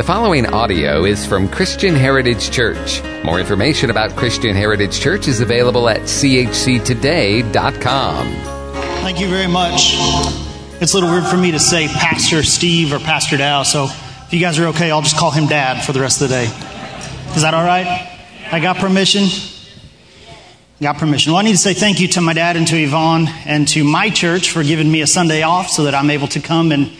The following audio is from Christian Heritage Church. More information about Christian Heritage Church is available at chctoday.com. Thank you very much. It's a little weird for me to say Pastor Steve or Pastor Dow, so if you guys are okay, I'll just call him Dad for the rest of the day. Is that all right? I got permission? Got permission. Well, I need to say thank you to my dad and to Yvonne and to my church for giving me a Sunday off so that I'm able to come and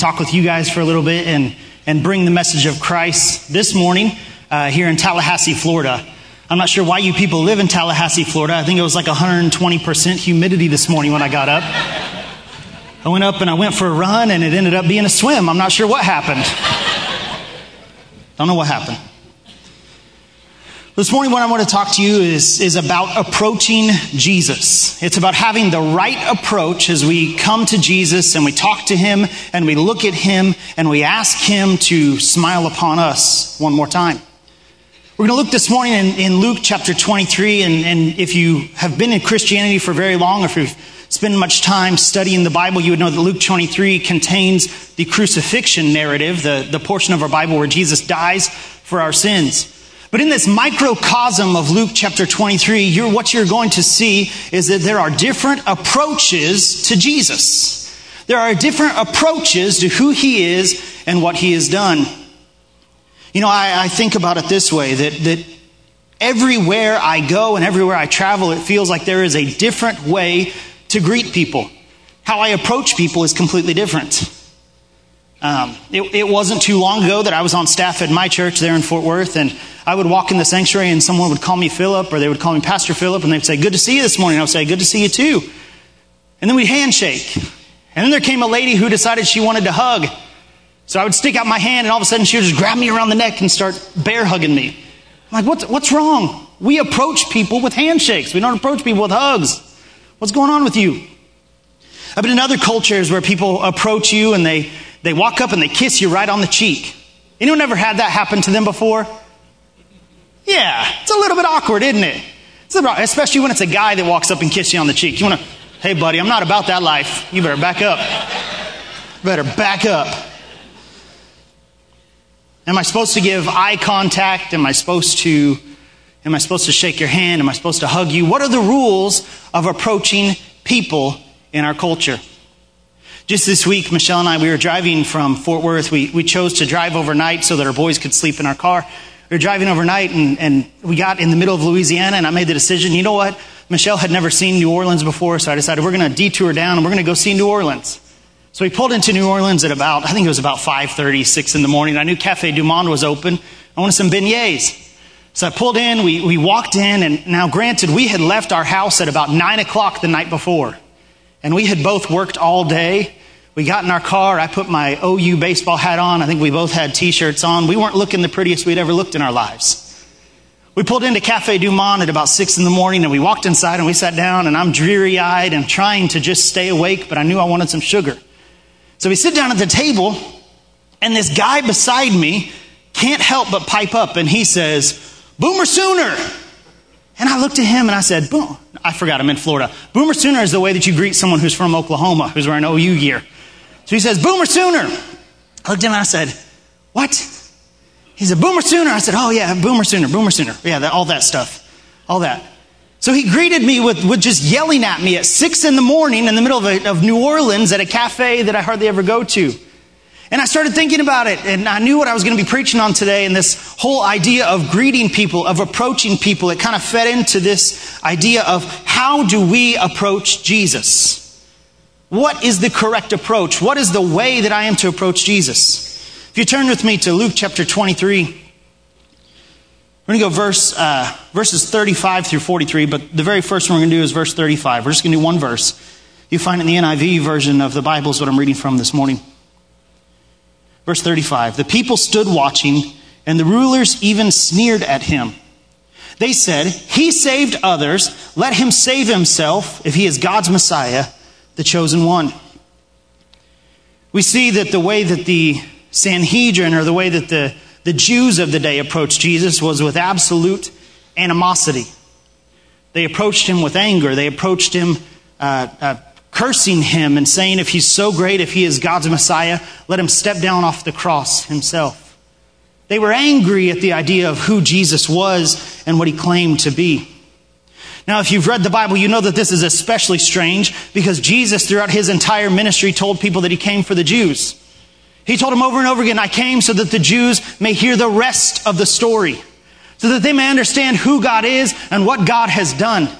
talk with you guys for a little bit and bring the message of Christ this morning here in Tallahassee, Florida. I'm not sure why you people live in Tallahassee, Florida. I think it was like 120% humidity this morning when I got up. I went up and I went for a run and it ended up being a swim. I'm not sure what happened. Don't know what happened. This morning what I want to talk to you is about approaching Jesus. It's about having the right approach as we come to Jesus and we talk to Him and we look at Him and we ask Him to smile upon us one more time. We're going to look this morning in Luke chapter 23, and if you have been in Christianity for very long or if you've spent much time studying the Bible, you would know that Luke 23 contains the crucifixion narrative, the portion of our Bible where Jesus dies for our sins. But in this microcosm of Luke chapter 23, what you're going to see is that there are different approaches to Jesus. There are different approaches to who He is and what He has done. You know, I think about it this way, that everywhere I go and everywhere I travel, it feels like there is a different way to greet people. How I approach people is completely different. It wasn't too long ago that I was on staff at my church there in Fort Worth, and I would walk in the sanctuary and someone would call me Philip, or they would call me Pastor Philip, and they'd say, "Good to see you this morning." I would say, "Good to see you too." And then we'd handshake. And then there came a lady who decided she wanted to hug. So I would stick out my hand, and all of a sudden she would just grab me around the neck and start bear hugging me. I'm like, what's wrong? We approach people with handshakes. We don't approach people with hugs. What's going on with you? I've been in other cultures where people approach you and they walk up and they kiss you right on the cheek. Anyone ever had that happen to them before? Yeah, it's a little bit awkward, isn't it? It's a little, especially when it's a guy that walks up and kisses you on the cheek. You want to, "Hey buddy, I'm not about that life. You better back up. Better back up." Am I supposed to give eye contact? Am I supposed to shake your hand? Am I supposed to hug you? What are the rules of approaching people in our culture? Just this week, Michelle and I, we were driving from Fort Worth. We chose to drive overnight so that our boys could sleep in our car. We were driving overnight, and we got in the middle of Louisiana, and I made the decision, you know what? Michelle had never seen New Orleans before, so I decided we're going to detour down, and we're going to go see New Orleans. So we pulled into New Orleans at about, I think it was about 5:30, 6 in the morning. I knew Cafe Du Monde was open. I wanted some beignets. So I pulled in, we walked in, and now granted, we had left our house at about 9 o'clock the night before. And we had both worked all day. We got in our car. I put my OU baseball hat on. I think we both had T-shirts on. We weren't looking the prettiest we'd ever looked in our lives. We pulled into Cafe Du Monde at about 6 in the morning, and we walked inside, and we sat down, and I'm dreary-eyed and trying to just stay awake, but I knew I wanted some sugar. So we sit down at the table, and this guy beside me can't help but pipe up, and he says, "Boomer Sooner." And I looked at him, and I said, "Boom." I forgot, I'm in Florida. Boomer Sooner is the way that you greet someone who's from Oklahoma, who's wearing OU gear. So he says, "Boomer Sooner." I looked at him and I said, "What?" He said, "Boomer Sooner." I said, "Oh yeah, Boomer Sooner, Boomer Sooner." Yeah, all that stuff, all that. So he greeted me with just yelling at me at 6 in the morning in the middle of New Orleans at a cafe that I hardly ever go to. And I started thinking about it, and I knew what I was going to be preaching on today, and this whole idea of greeting people, of approaching people, it kind of fed into this idea of how do we approach Jesus? What is the correct approach? What is the way that I am to approach Jesus? If you turn with me to Luke chapter 23, we're going to go verses 35 through 43, but the very first one we're going to do is verse 35. We're just going to do one verse. You find it in the NIV version of the Bible is what I'm reading from this morning. Verse 35, "The people stood watching, and the rulers even sneered at him. They said, 'He saved others. Let him save himself if he is God's Messiah, the chosen one.'" We see that the way that the Sanhedrin, or the way that the Jews of the day approached Jesus, was with absolute animosity. They approached him with anger. They approached him cursing him and saying, if he's so great, if he is God's Messiah, let him step down off the cross himself. They were angry at the idea of who Jesus was and what he claimed to be. Now, if you've read the Bible, you know that this is especially strange because Jesus, throughout his entire ministry, told people that he came for the Jews. He told them over and over again, I came so that the Jews may hear the rest of the story, so that they may understand who God is and what God has done,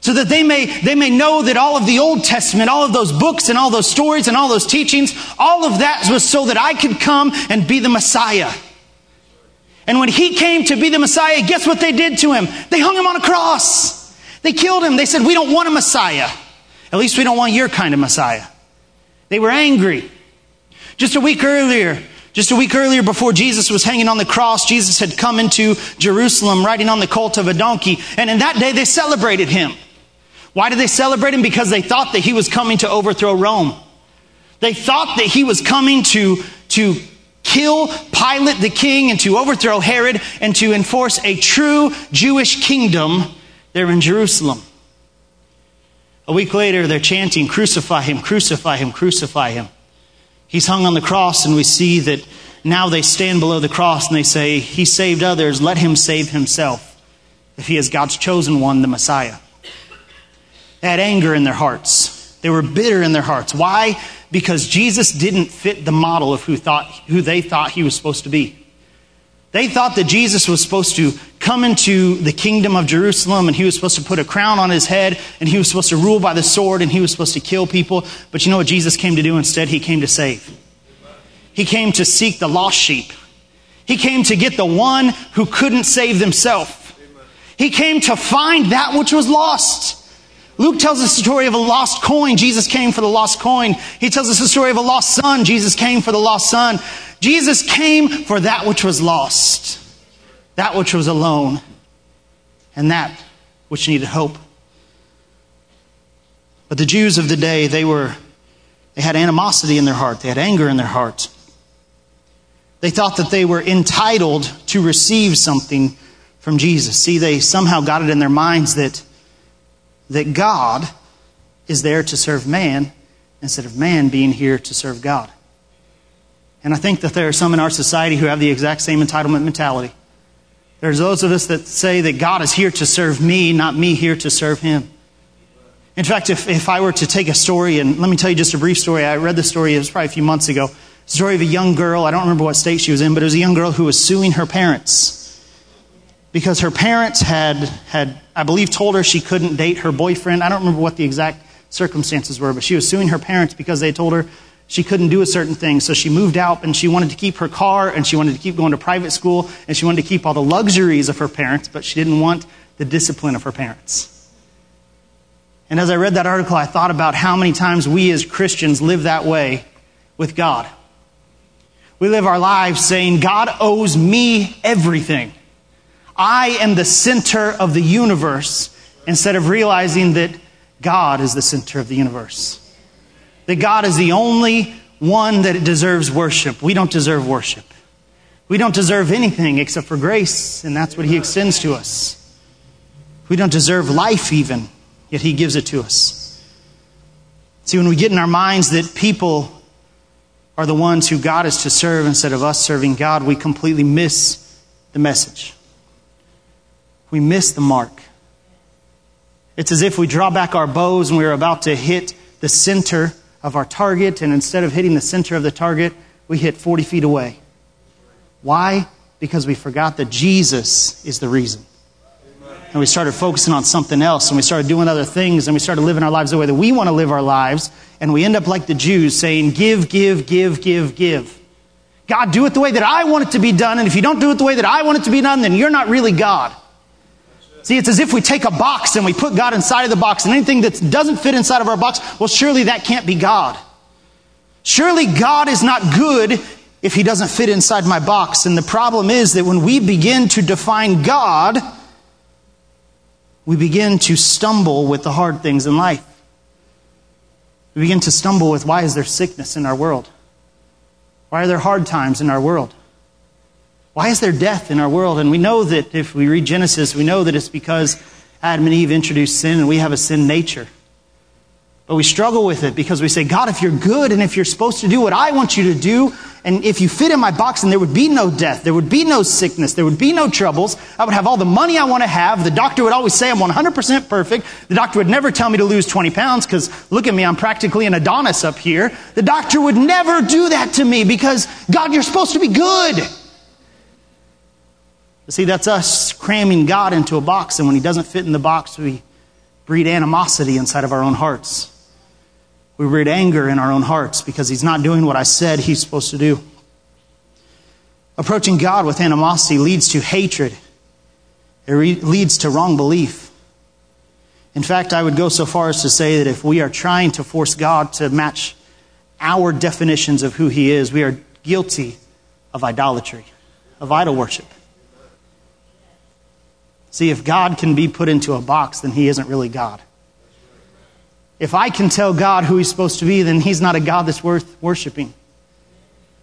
so that they may know that all of the Old Testament, all of those books and all those stories and all those teachings, all of that was so that I could come and be the Messiah. And when he came to be the Messiah, guess what they did to him? They hung him on a cross. They killed him. They said, we don't want a Messiah. At least we don't want your kind of Messiah. They were angry. Just a week earlier before Jesus was hanging on the cross, Jesus had come into Jerusalem riding on the colt of a donkey. And in that day, they celebrated him. Why did they celebrate him? Because they thought that he was coming to overthrow Rome. They thought that he was coming to kill Pilate the king and to overthrow Herod and to enforce a true Jewish kingdom there in Jerusalem. A week later, they're chanting, crucify him, crucify him, crucify him. He's hung on the cross, and we see that now they stand below the cross and they say, he saved others, let him save himself, if he is God's chosen one, the Messiah. They had anger in their hearts. They were bitter in their hearts. Why? Because Jesus didn't fit the model of who they thought he was supposed to be. They thought that Jesus was supposed to come into the kingdom of Jerusalem, and he was supposed to put a crown on his head, and he was supposed to rule by the sword, and he was supposed to kill people. But you know what Jesus came to do instead? He came to save. He came to seek the lost sheep. He came to get the one who couldn't save himself. He came to find that which was lost. Luke tells us the story of a lost coin. Jesus came for the lost coin. He tells us the story of a lost son. Jesus came for the lost son. Jesus came for that which was lost, that which was alone, and that which needed hope. But the Jews of the day, they had animosity in their heart. They had anger in their heart. They thought that they were entitled to receive something from Jesus. See, they somehow got it in their minds that God is there to serve man instead of man being here to serve God. And I think that there are some in our society who have the exact same entitlement mentality. There's those of us that say that God is here to serve me, not me here to serve him. In fact, if I were to take a story, and let me tell you just a brief story. I read this story, it was probably a few months ago. The story of a young girl, I don't remember what state she was in, but it was a young girl who was suing her parents because her parents had, I believe, told her she couldn't date her boyfriend. I don't remember what the exact circumstances were, but she was suing her parents because they told her she couldn't do a certain thing. So she moved out, and she wanted to keep her car, and she wanted to keep going to private school, and she wanted to keep all the luxuries of her parents, but she didn't want the discipline of her parents. And as I read that article, I thought about how many times we as Christians live that way with God. We live our lives saying, God owes me everything. I am the center of the universe, instead of realizing that God is the center of the universe. That God is the only one that deserves worship. We don't deserve worship. We don't deserve anything except for grace, and that's what he extends to us. We don't deserve life even, yet he gives it to us. See, when we get in our minds that people are the ones who God is to serve instead of us serving God, we completely miss the message. We miss the mark. It's as if we draw back our bows and we're about to hit the center of our target, and instead of hitting the center of the target, we hit 40 feet away. Why? Because we forgot that Jesus is the reason. And we started focusing on something else, and we started doing other things, and we started living our lives the way that we want to live our lives, and we end up like the Jews saying, give, give, give, give, give. God, do it the way that I want it to be done, and if you don't do it the way that I want it to be done, then you're not really God. See, it's as if we take a box and we put God inside of the box, and anything that doesn't fit inside of our box, well, surely that can't be God. Surely God is not good if he doesn't fit inside my box. And the problem is that when we begin to define God, we begin to stumble with the hard things in life. We begin to stumble with, why is there sickness in our world? Why are there hard times in our world? Why is there death in our world? And we know that if we read Genesis, we know that it's because Adam and Eve introduced sin, and we have a sin nature. But we struggle with it because we say, God, if you're good and if you're supposed to do what I want you to do, and if you fit in my box, then there would be no death, there would be no sickness, there would be no troubles. I would have all the money I want to have. The doctor would always say I'm 100% perfect. The doctor would never tell me to lose 20 pounds because look at me, I'm practically an Adonis up here. The doctor would never do that to me because, God, you're supposed to be good. But see, that's us cramming God into a box, and when he doesn't fit in the box, we breed animosity inside of our own hearts. We read anger in our own hearts because he's not doing what I said he's supposed to do. Approaching God with animosity leads to hatred. It leads to wrong belief. In fact, I would go so far as to say that if we are trying to force God to match our definitions of who he is, we are guilty of idolatry, of idol worship. See, if God can be put into a box, then he isn't really God. If I can tell God who he's supposed to be, then he's not a God that's worth worshiping.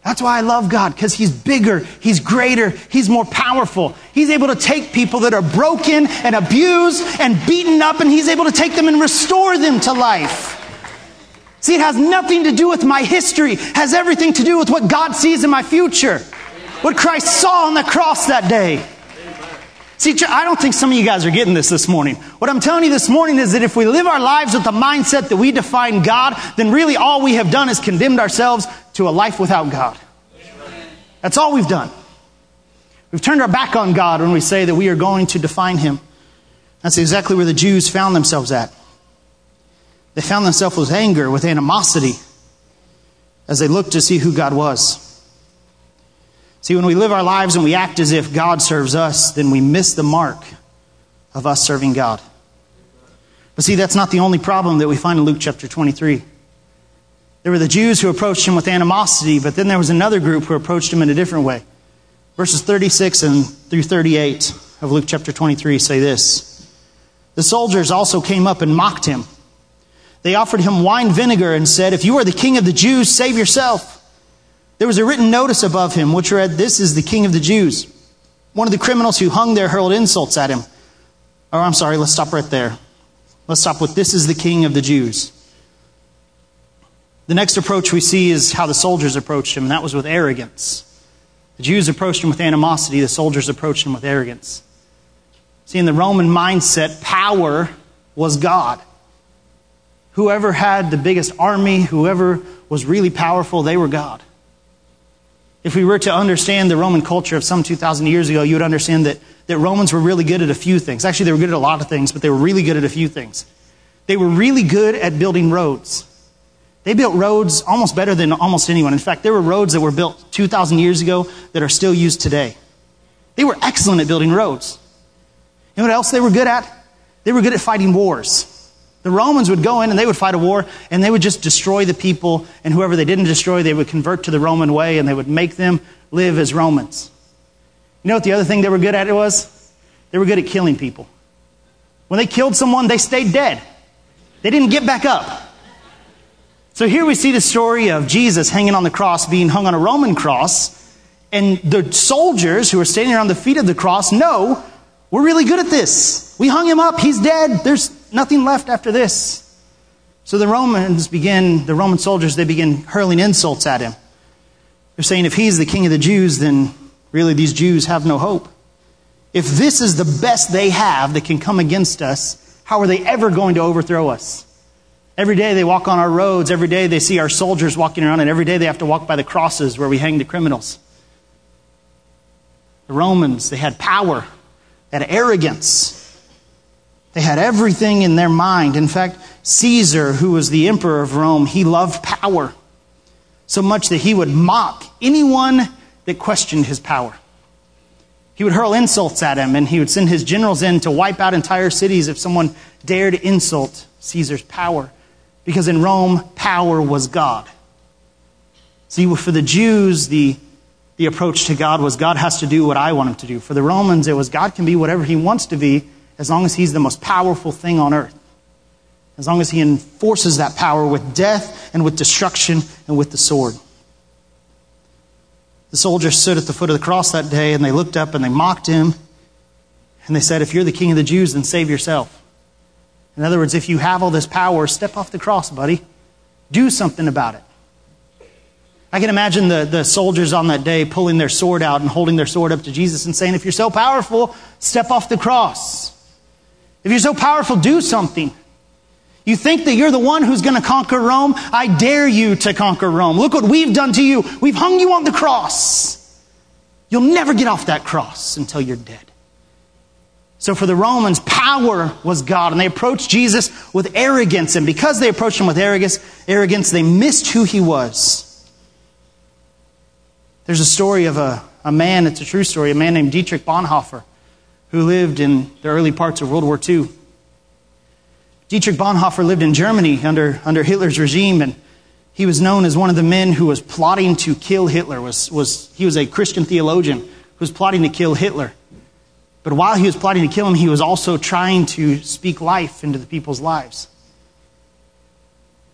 That's why I love God, because he's bigger, he's greater, he's more powerful. He's able to take people that are broken and abused and beaten up, and he's able to take them and restore them to life. See, it has nothing to do with my history. It has everything to do with what God sees in my future, what Christ saw on the cross that day. See, I don't think some of you guys are getting this morning. What I'm telling you this morning is that if we live our lives with the mindset that we define God, then really all we have done is condemned ourselves to a life without God. That's all we've done. We've turned our back on God when we say that we are going to define him. That's exactly where the Jews found themselves at. They found themselves with anger, with animosity, as they looked to see who God was. See, when we live our lives and we act as if God serves us, then we miss the mark of us serving God. But see, that's not the only problem that we find in Luke chapter 23. There were the Jews who approached him with animosity, but then there was another group who approached him in a different way. Verses 36 and through 38 of Luke chapter 23 say this: "The soldiers also came up and mocked him. They offered him wine vinegar and said, 'If you are the king of the Jews, save yourself.' There was a written notice above him, which read, 'This is the King of the Jews.' One of the criminals who hung there hurled insults at him." Oh, I'm sorry, let's stop right there. Let's stop with, "This is the King of the Jews." The next approach we see is how the soldiers approached him, and that was with arrogance. The Jews approached him with animosity. The soldiers approached him with arrogance. See, in the Roman mindset, power was God. Whoever had the biggest army, whoever was really powerful, they were God. If we were to understand the Roman culture of some 2,000 years ago, you would understand that Romans were really good at a few things. Actually, they were good at a lot of things, but they were really good at a few things. They were really good at building roads. They built roads almost better than almost anyone. In fact, there were roads that were built 2,000 years ago that are still used today. They were excellent at building roads. You know what else they were good at? They were good at fighting wars. The Romans would go in and they would fight a war and they would just destroy the people, and whoever they didn't destroy, they would convert to the Roman way and they would make them live as Romans. You know what the other thing they were good at was? They were good at killing people. When they killed someone, they stayed dead. They didn't get back up. So here we see the story of Jesus hanging on the cross, being hung on a Roman cross, and the soldiers who are standing around the feet of the cross know, we're really good at this. We hung him up. He's dead. There's nothing left after this. So the Roman soldiers, they begin hurling insults at him. They're saying, if he's the king of the Jews, then really these Jews have no hope. If this is the best they have that can come against us, how are they ever going to overthrow us? Every day they walk on our roads. Every day they see our soldiers walking around, and every day they have to walk by the crosses where we hang the criminals. The Romans, they had power, they had arrogance. They had everything in their mind. In fact, Caesar, who was the emperor of Rome, he loved power so much that he would mock anyone that questioned his power. He would hurl insults at him, and he would send his generals in to wipe out entire cities if someone dared insult Caesar's power. Because in Rome, power was God. See, for the Jews, the approach to God was, God has to do what I want him to do. For the Romans, it was, God can be whatever he wants to be, as long as he's the most powerful thing on earth. As long as he enforces that power with death and with destruction and with the sword. The soldiers stood at the foot of the cross that day, and they looked up and they mocked him. And they said, if you're the king of the Jews, then save yourself. In other words, if you have all this power, step off the cross, buddy. Do something about it. I can imagine the soldiers on that day pulling their sword out and holding their sword up to Jesus and saying, if you're so powerful, step off the cross. If you're so powerful, do something. You think that you're the one who's going to conquer Rome? I dare you to conquer Rome. Look what we've done to you. We've hung you on the cross. You'll never get off that cross until you're dead. So for the Romans, power was God. And they approached Jesus with arrogance. And because they approached him with arrogance, they missed who he was. There's a story of a man, it's a true story, a man named Dietrich Bonhoeffer, who lived in the early parts of World War II. Dietrich Bonhoeffer lived in Germany under Hitler's regime, and he was known as one of the men who was plotting to kill Hitler. He was a Christian theologian who was plotting to kill Hitler. But while he was plotting to kill him, he was also trying to speak life into the people's lives.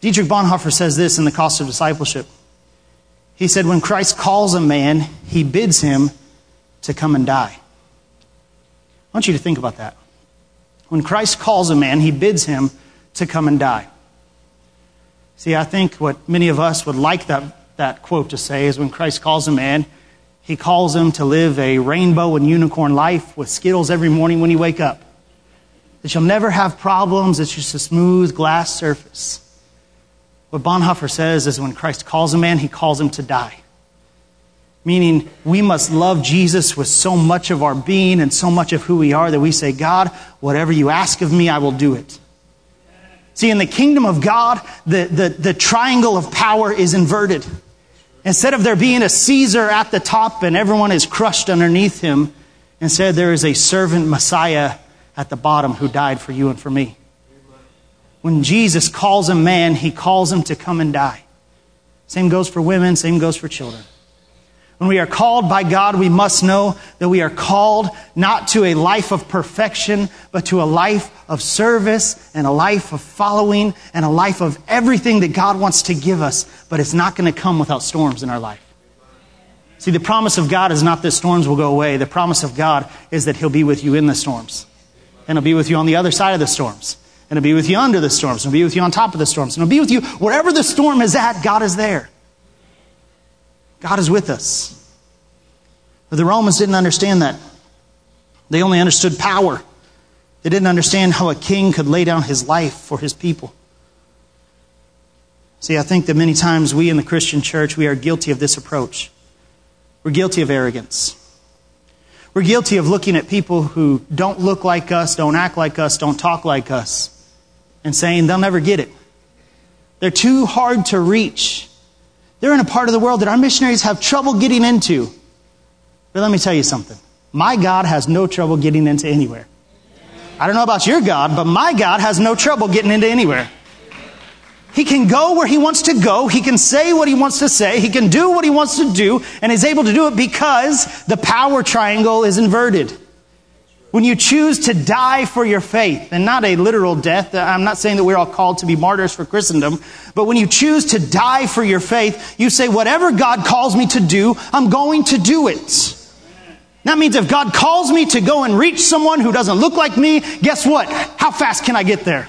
Dietrich Bonhoeffer says this in The Cost of Discipleship. He said, when Christ calls a man, he bids him to come and die. I want you to think about that. When Christ calls a man, he bids him to come and die. See, I think what many of us would like that quote to say is when Christ calls a man, he calls him to live a rainbow and unicorn life with Skittles every morning when you wake up. That you'll never have problems, it's just a smooth glass surface. What Bonhoeffer says is when Christ calls a man, he calls him to die. Meaning, we must love Jesus with so much of our being and so much of who we are that we say, God, whatever you ask of me, I will do it. See, in the kingdom of God, the triangle of power is inverted. Instead of there being a Caesar at the top and everyone is crushed underneath him, instead there is a servant Messiah at the bottom who died for you and for me. When Jesus calls a man, he calls him to come and die. Same goes for women, same goes for children. When we are called by God, we must know that we are called not to a life of perfection, but to a life of service and a life of following and a life of everything that God wants to give us. But it's not going to come without storms in our life. See, the promise of God is not that storms will go away. The promise of God is that he'll be with you in the storms. And he'll be with you on the other side of the storms. And he'll be with you under the storms. And he'll be with you on top of the storms. And he'll be with you wherever the storm is at, God is there. God is with us. But the Romans didn't understand that. They only understood power. They didn't understand how a king could lay down his life for his people. See, I think that many times we in the Christian church, we are guilty of this approach. We're guilty of arrogance. We're guilty of looking at people who don't look like us, don't act like us, don't talk like us, and saying they'll never get it. They're too hard to reach. They're in a part of the world that our missionaries have trouble getting into. But let me tell you something. My God has no trouble getting into anywhere. I don't know about your God, but my God has no trouble getting into anywhere. He can go where he wants to go. He can say what he wants to say. He can do what he wants to do. And is able to do it because the power triangle is inverted. When you choose to die for your faith, and not a literal death, I'm not saying that we're all called to be martyrs for Christendom, but when you choose to die for your faith, you say, whatever God calls me to do, I'm going to do it. That means if God calls me to go and reach someone who doesn't look like me, guess what? How fast can I get there?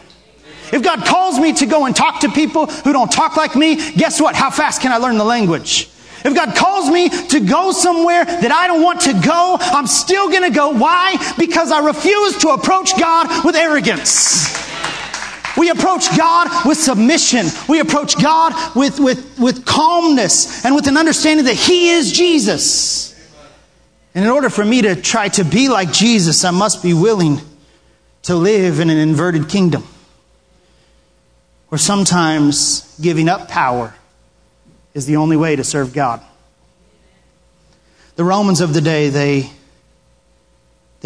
If God calls me to go and talk to people who don't talk like me, guess what? How fast can I learn the language? If God calls me to go somewhere that I don't want to go, I'm still going to go. Why? Because I refuse to approach God with arrogance. We approach God with submission. We approach God with calmness and with an understanding that he is Jesus. And in order for me to try to be like Jesus, I must be willing to live in an inverted kingdom where sometimes giving up power is the only way to serve God. The Romans of the day, they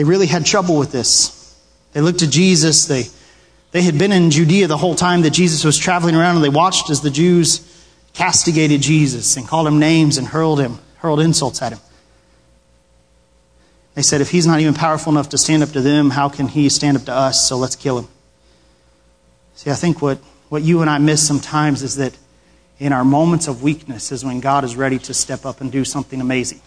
really had trouble with this. They looked at Jesus. They had been in Judea the whole time that Jesus was traveling around, and they watched as the Jews castigated Jesus and called him names and hurled insults at him. They said, if he's not even powerful enough to stand up to them, how can he stand up to us? So let's kill him. See, I think what you and I miss sometimes is that in our moments of weakness is when God is ready to step up and do something amazing.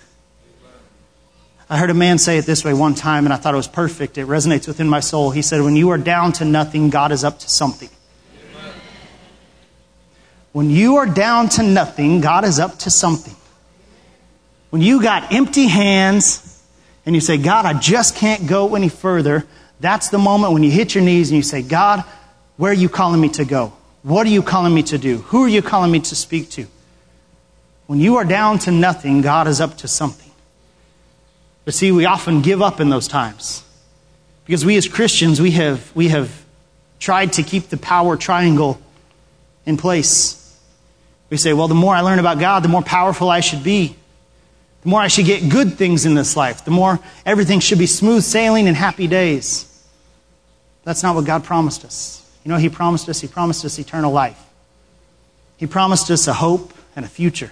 I heard a man say it this way one time, and I thought it was perfect. It resonates within my soul. He said, when you are down to nothing, God is up to something. Amen. When you are down to nothing, God is up to something. When you got empty hands and you say, God, I just can't go any further, that's the moment when you hit your knees and you say, God, where are you calling me to go? What are you calling me to do? Who are you calling me to speak to? When you are down to nothing, God is up to something. But see, we often give up in those times. Because we as Christians, we have tried to keep the power triangle in place. We say, well, the more I learn about God, the more powerful I should be. The more I should get good things in this life. The more everything should be smooth sailing and happy days. That's not what God promised us. You know, He promised us eternal life. He promised us a hope and a future.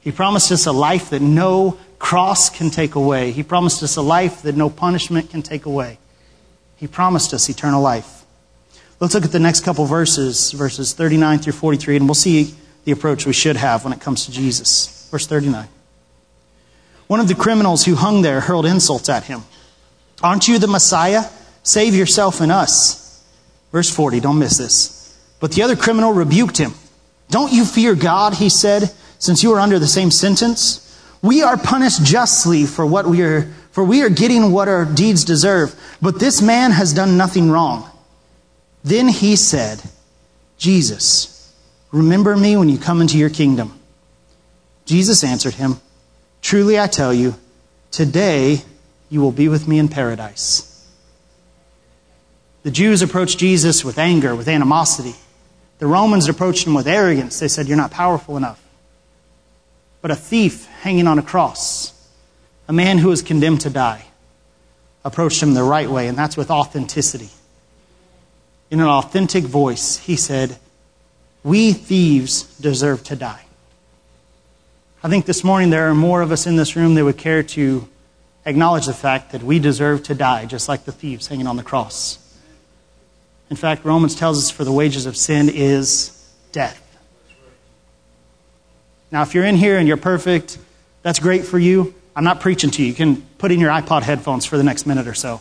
He promised us a life that no cross can take away. He promised us a life that no punishment can take away. He promised us eternal life. Let's look at the next couple verses, verses 39 through 43, and we'll see the approach we should have when it comes to Jesus. Verse 39. One of the criminals who hung there hurled insults at him. Aren't you the Messiah? Save yourself and us. Verse 40, don't miss this. But the other criminal rebuked him. Don't you fear God, he said, since you are under the same sentence? We are punished justly for we are getting what our deeds deserve. But this man has done nothing wrong. Then he said, Jesus, remember me when you come into your kingdom. Jesus answered him, truly I tell you, today you will be with me in paradise. The Jews approached Jesus with anger, with animosity. The Romans approached him with arrogance. They said, you're not powerful enough. But a thief hanging on a cross, a man who was condemned to die, approached him the right way, and that's with authenticity. In an authentic voice, he said, we thieves deserve to die. I think this morning there are more of us in this room that would care to acknowledge the fact that we deserve to die, just like the thieves hanging on the cross. In fact, Romans tells us, for the wages of sin is death. Now, if you're in here and you're perfect, that's great for you. I'm not preaching to you. You can put in your iPod headphones for the next minute or so.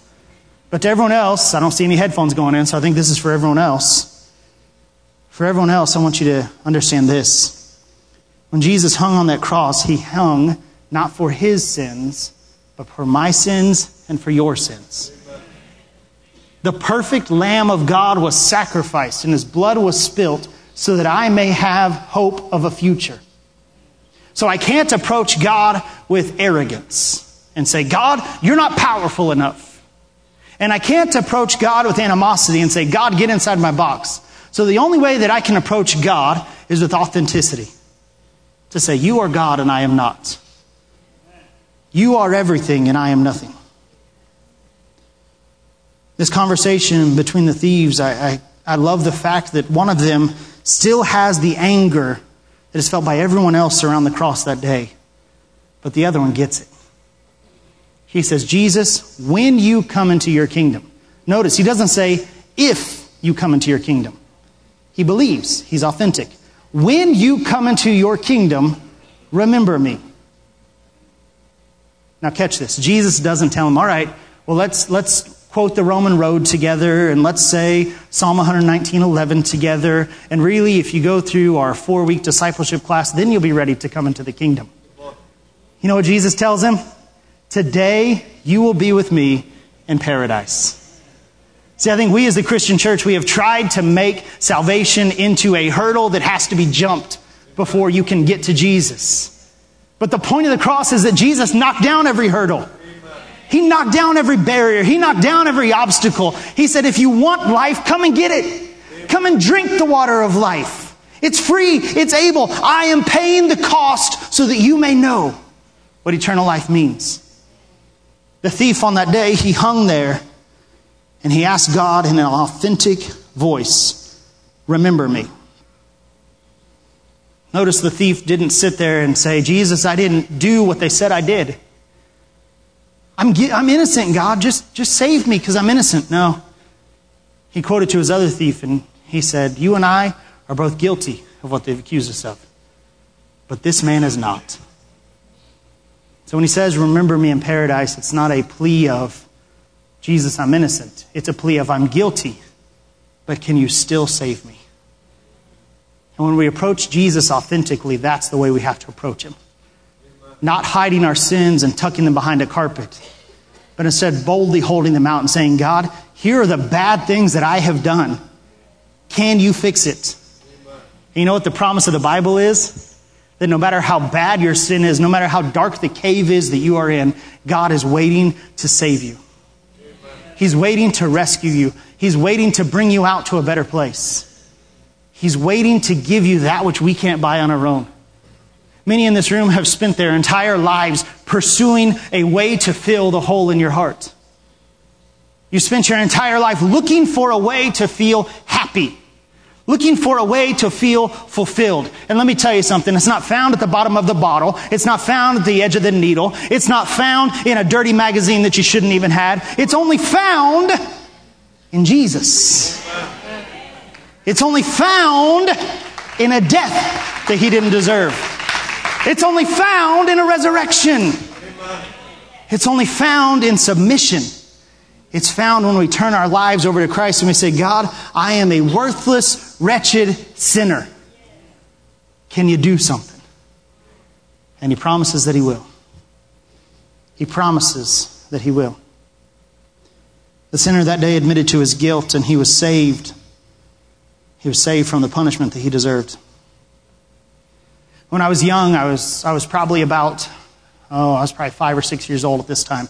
But to everyone else, I don't see any headphones going in, so I think this is for everyone else. For everyone else, I want you to understand this. When Jesus hung on that cross, he hung not for his sins, but for my sins and for your sins. The perfect Lamb of God was sacrificed, and his blood was spilt so that I may have hope of a future. So I can't approach God with arrogance and say, God, you're not powerful enough. And I can't approach God with animosity and say, God, get inside my box. So the only way that I can approach God is with authenticity. To say, you are God and I am not. You are everything and I am nothing. This conversation between the thieves, I love the fact that one of them still has the anger that is felt by everyone else around the cross that day. But the other one gets it. He says, Jesus, when you come into your kingdom. Notice, he doesn't say, if you come into your kingdom. He believes. He's authentic. When you come into your kingdom, remember me. Now catch this. Jesus doesn't tell him, all right, well, let's quote the Roman road together, and let's say Psalm 119:11 together. And really, if you go through our 4-week discipleship class, then you'll be ready to come into the kingdom. You know what Jesus tells him? Today, you will be with me in paradise. See, I think we as the Christian church, we have tried to make salvation into a hurdle that has to be jumped before you can get to Jesus. But the point of the cross is that Jesus knocked down every hurdle. He knocked down every barrier. He knocked down every obstacle. He said, if you want life, come and get it. Come and drink the water of life. It's free. It's able. I am paying the cost so that you may know what eternal life means. The thief on that day, he hung there and he asked God in an authentic voice, remember me. Notice the thief didn't sit there and say, Jesus, I didn't do what they said I did. I'm innocent, God. Just save me because I'm innocent. No. He quoted to his other thief and he said, you and I are both guilty of what they've accused us of. But this man is not. So when he says, remember me in paradise, it's not a plea of, Jesus, I'm innocent. It's a plea of, I'm guilty, but can you still save me? And when we approach Jesus authentically, that's the way we have to approach him. Not hiding our sins and tucking them behind a carpet, but instead boldly holding them out and saying, God, here are the bad things that I have done. Can you fix it? And you know what the promise of the Bible is? That no matter how bad your sin is, no matter how dark the cave is that you are in, God is waiting to save you. He's waiting to rescue you. He's waiting to bring you out to a better place. He's waiting to give you that which we can't buy on our own. Many in this room have spent their entire lives pursuing a way to fill the hole in your heart. You spent your entire life looking for a way to feel happy, looking for a way to feel fulfilled. And let me tell you something, it's not found at the bottom of the bottle. It's not found at the edge of the needle. It's not found in a dirty magazine that you shouldn't even have. It's only found in Jesus. It's only found in a death that he didn't deserve. It's only found in a resurrection. It's only found in submission. It's found when we turn our lives over to Christ and we say, God, I am a worthless, wretched sinner. Can you do something? And he promises that he will. He promises that he will. The sinner that day admitted to his guilt and he was saved. He was saved from the punishment that he deserved. When I was young, I was probably about, I was 5 or 6 years old at this time.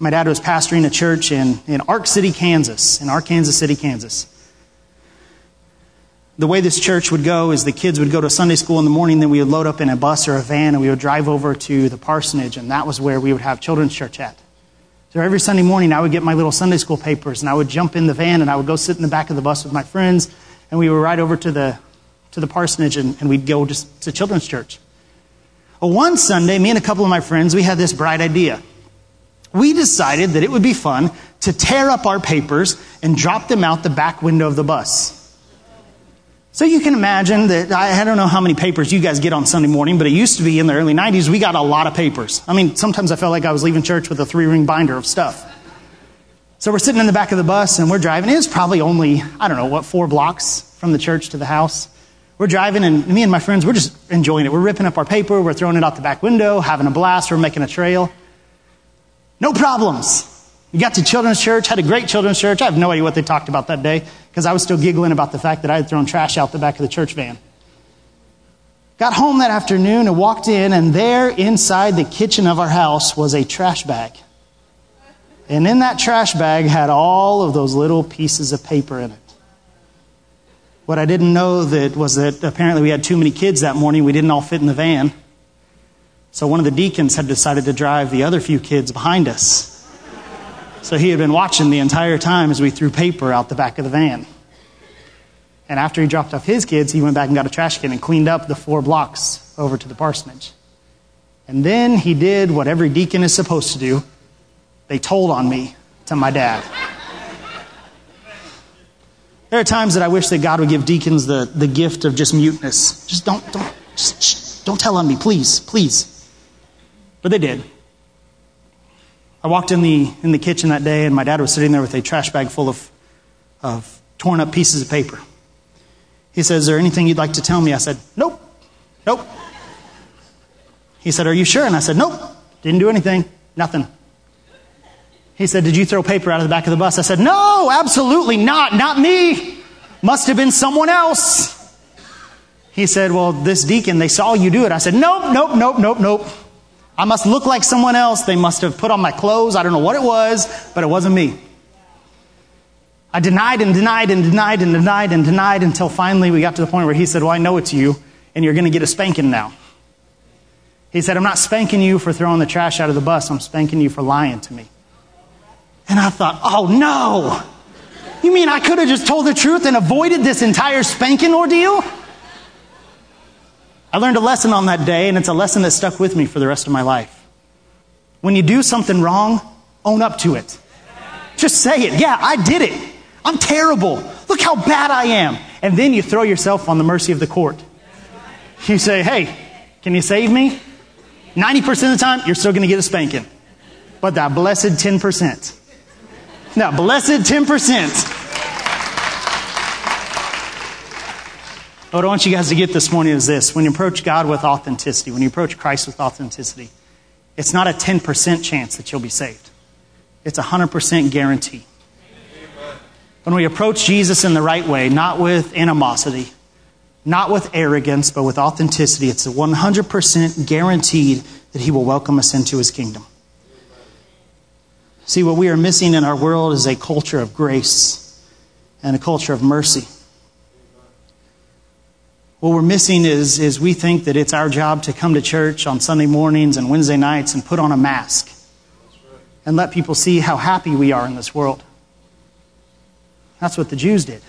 My dad was pastoring a church in Arkansas City, Kansas. The way this church would go is the kids would go to Sunday school in the morning, then we would load up in a bus or a van, and we would drive over to the parsonage, and that was where we would have children's church at. So every Sunday morning, I would get my little Sunday school papers, and I would jump in the van, and I would go sit in the back of the bus with my friends, and we would ride over to the parsonage, and we'd go just to children's church. Well, one Sunday, me and a couple of my friends, we had this bright idea. We decided that it would be fun to tear up our papers and drop them out the back window of the bus. So you can imagine that, I don't know how many papers you guys get on Sunday morning, but it used to be in the early 90s, we got a lot of papers. I mean, sometimes I felt like I was leaving church with a 3-ring binder of stuff. So we're sitting in the back of the bus and we're driving. It was probably only, 4 blocks from the church to the house. We're driving, and me and my friends, we're just enjoying it. We're ripping up our paper. We're throwing it out the back window, having a blast. We're making a trail. No problems. We got to children's church, had a great children's church. I have no idea what they talked about that day because I was still giggling about the fact that I had thrown trash out the back of the church van. Got home that afternoon and walked in, and there inside the kitchen of our house was a trash bag. And in that trash bag had all of those little pieces of paper in it. What I didn't know that was that apparently we had too many kids that morning. We didn't all fit in the van. So one of the deacons had decided to drive the other few kids behind us. So he had been watching the entire time as we threw paper out the back of the van. And after he dropped off his kids, he went back and got a trash can and cleaned up the 4 blocks over to the parsonage. And then he did what every deacon is supposed to do. They told on me to my dad. There are times that I wish that God would give deacons the gift of just muteness. Just don't tell on me, please. But they did. I walked in the kitchen that day, and my dad was sitting there with a trash bag full of torn up pieces of paper. He says, is there anything you'd like to tell me? I said, nope. He said, are you sure? And I said, nope, didn't do anything, nothing. He said, did you throw paper out of the back of the bus? I said, no, absolutely not me. Must have been someone else. He said, well, this deacon, they saw you do it. I said, nope. I must look like someone else. They must have put on my clothes. I don't know what it was, but it wasn't me. I denied until finally we got to the point where he said, well, I know it's you, and you're going to get a spanking now. He said, I'm not spanking you for throwing the trash out of the bus. I'm spanking you for lying to me. And I thought, oh, no. You mean I could have just told the truth and avoided this entire spanking ordeal? I learned a lesson on that day, and it's a lesson that stuck with me for the rest of my life. When you do something wrong, own up to it. Just say it. Yeah, I did it. I'm terrible. Look how bad I am. And then you throw yourself on the mercy of the court. You say, hey, can you save me? 90% of the time, you're still going to get a spanking. But that blessed 10%. Now, blessed 10%. What I want you guys to get this morning is this. When you approach God with authenticity, when you approach Christ with authenticity, it's not a 10% chance that you'll be saved. It's a 100% guarantee. When we approach Jesus in the right way, not with animosity, not with arrogance, but with authenticity, it's a 100% guaranteed that He will welcome us into His kingdom. See, what we are missing in our world is a culture of grace and a culture of mercy. What we're missing is we think that it's our job to come to church on Sunday mornings and Wednesday nights and put on a mask and let people see how happy we are in this world. That's what the Jews did.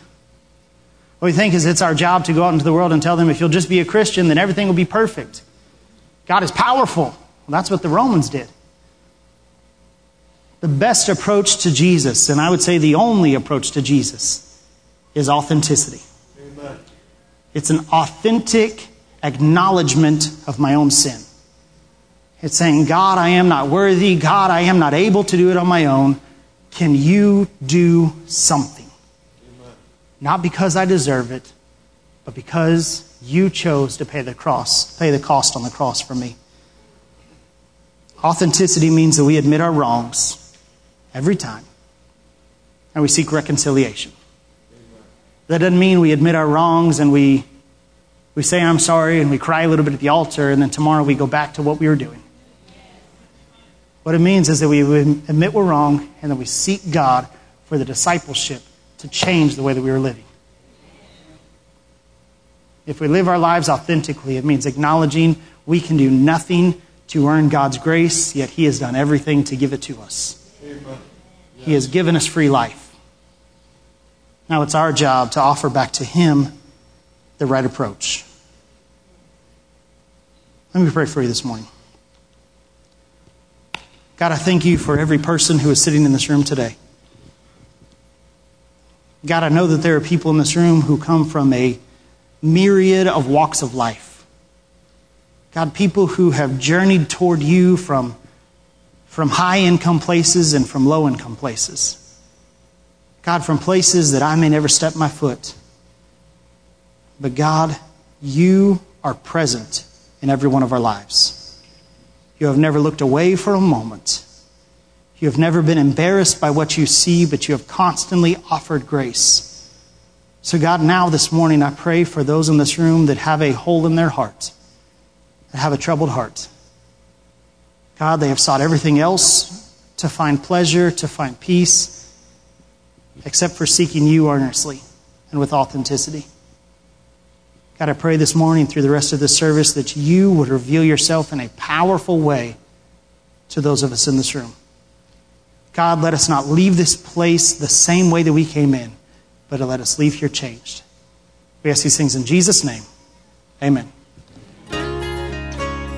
What we think is it's our job to go out into the world and tell them if you'll just be a Christian, then everything will be perfect. God is powerful. Well, that's what the Romans did. The best approach to Jesus, and I would say the only approach to Jesus, is authenticity. Amen. It's an authentic acknowledgement of my own sin. It's saying, God, I am not worthy. God, I am not able to do it on my own. Can you do something? Amen. Not because I deserve it, but because you chose to pay the cost on the cross for me. Authenticity means that we admit our wrongs every time, and we seek reconciliation. That doesn't mean we admit our wrongs and we say, I'm sorry, and we cry a little bit at the altar, and then tomorrow we go back to what we were doing. What it means is that we admit we're wrong, and then we seek God for the discipleship to change the way that we were living. If we live our lives authentically, it means acknowledging we can do nothing to earn God's grace, yet He has done everything to give it to us. Amen. He has given us free life. Now it's our job to offer back to Him the right approach. Let me pray for you this morning. God, I thank You for every person who is sitting in this room today. God, I know that there are people in this room who come from a myriad of walks of life. God, people who have journeyed toward You from high-income places and from low-income places. God, from places that I may never step my foot. But God, You are present in every one of our lives. You have never looked away for a moment. You have never been embarrassed by what you see, but You have constantly offered grace. So God, now this morning, I pray for those in this room that have a hole in their heart, that have a troubled heart. God, they have sought everything else to find pleasure, to find peace, except for seeking You earnestly and with authenticity. God, I pray this morning through the rest of this service that You would reveal Yourself in a powerful way to those of us in this room. God, let us not leave this place the same way that we came in, but let us leave here changed. We ask these things in Jesus' name. Amen.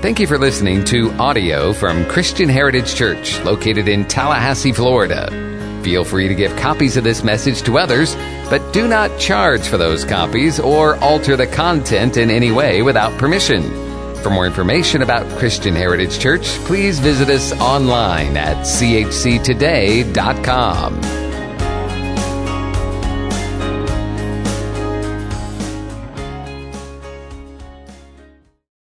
Thank you for listening to audio from Christian Heritage Church, located in Tallahassee, Florida. Feel free to give copies of this message to others, but do not charge for those copies or alter the content in any way without permission. For more information about Christian Heritage Church, please visit us online at chctoday.com.